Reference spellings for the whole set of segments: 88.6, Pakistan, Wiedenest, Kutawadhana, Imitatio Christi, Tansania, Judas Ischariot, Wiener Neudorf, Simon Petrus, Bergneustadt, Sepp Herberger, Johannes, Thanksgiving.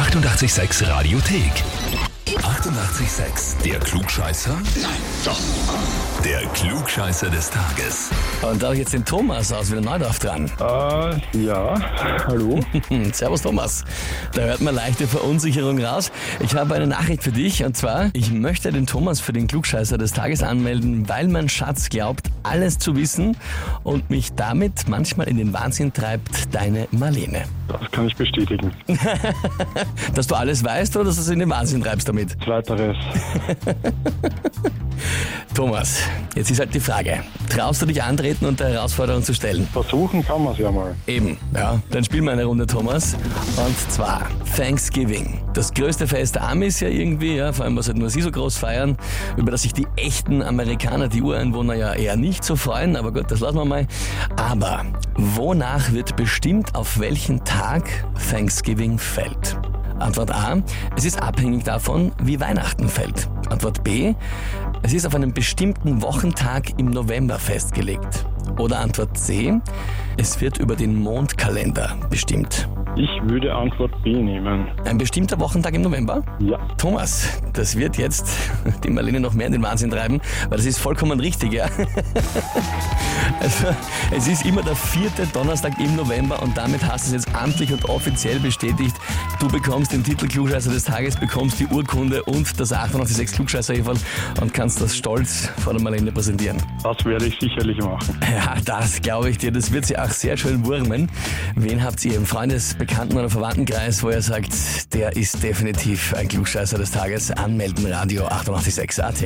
88.6 Radiothek. 88.6. Der Klugscheißer? Nein, doch. Der Klugscheißer des Tages. Und da habe ich jetzt den Thomas aus Wiener Neudorf dran. Ja, hallo. Servus Thomas. Da hört man leichte Verunsicherung raus. Ich habe eine Nachricht für dich und zwar, ich möchte den Thomas für den Klugscheißer des Tages anmelden, weil mein Schatz glaubt, alles zu wissen und mich damit manchmal in den Wahnsinn treibt, deine Marlene. Das kann ich bestätigen. Dass du alles weißt oder dass du es in den Wahnsinn treibst damit? Zweiteres. Thomas, jetzt ist halt die Frage, traust du dich antreten und der Herausforderung zu stellen? Versuchen kann man es ja mal. Eben, ja. Dann spielen wir eine Runde, Thomas. Und zwar Thanksgiving. Das größte Fest der Amis ja irgendwie, ja, vor allem was halt nur sie so groß feiern, über das sich die echten Amerikaner, die Ureinwohner ja eher nicht so freuen, aber gut, das lassen wir mal. Aber wonach wird bestimmt, auf welchen Tag Thanksgiving fällt? Antwort A, es ist abhängig davon, wie Weihnachten fällt. Antwort B, es ist auf einen bestimmten Wochentag im November festgelegt. Oder Antwort C, es wird über den Mondkalender bestimmt. Ich würde Antwort B nehmen. Ein bestimmter Wochentag im November? Ja. Thomas, das wird jetzt die Marlene noch mehr in den Wahnsinn treiben, weil das ist vollkommen richtig, ja? Also, es ist immer der vierte Donnerstag im November und damit hast du es jetzt amtlich und offiziell bestätigt. Du bekommst den Titel Klugscheißer des Tages, bekommst die Urkunde und das 88.6 Klugscheißer-Eferl und kannst das stolz vor der Marlene präsentieren. Das werde ich sicherlich machen. Ja, das glaube ich dir. Das wird sie auch sehr schön wurmen. Wen habt ihr im Freundes-Bekannten- oder Verwandtenkreis, wo ihr sagt, der ist definitiv ein Klugscheißer des Tages? Anmelden, Radio 88.6 AT.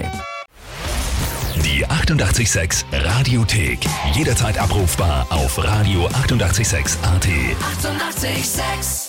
Die 88.6 Radiothek. Jederzeit abrufbar auf Radio 88.6 AT. 88.6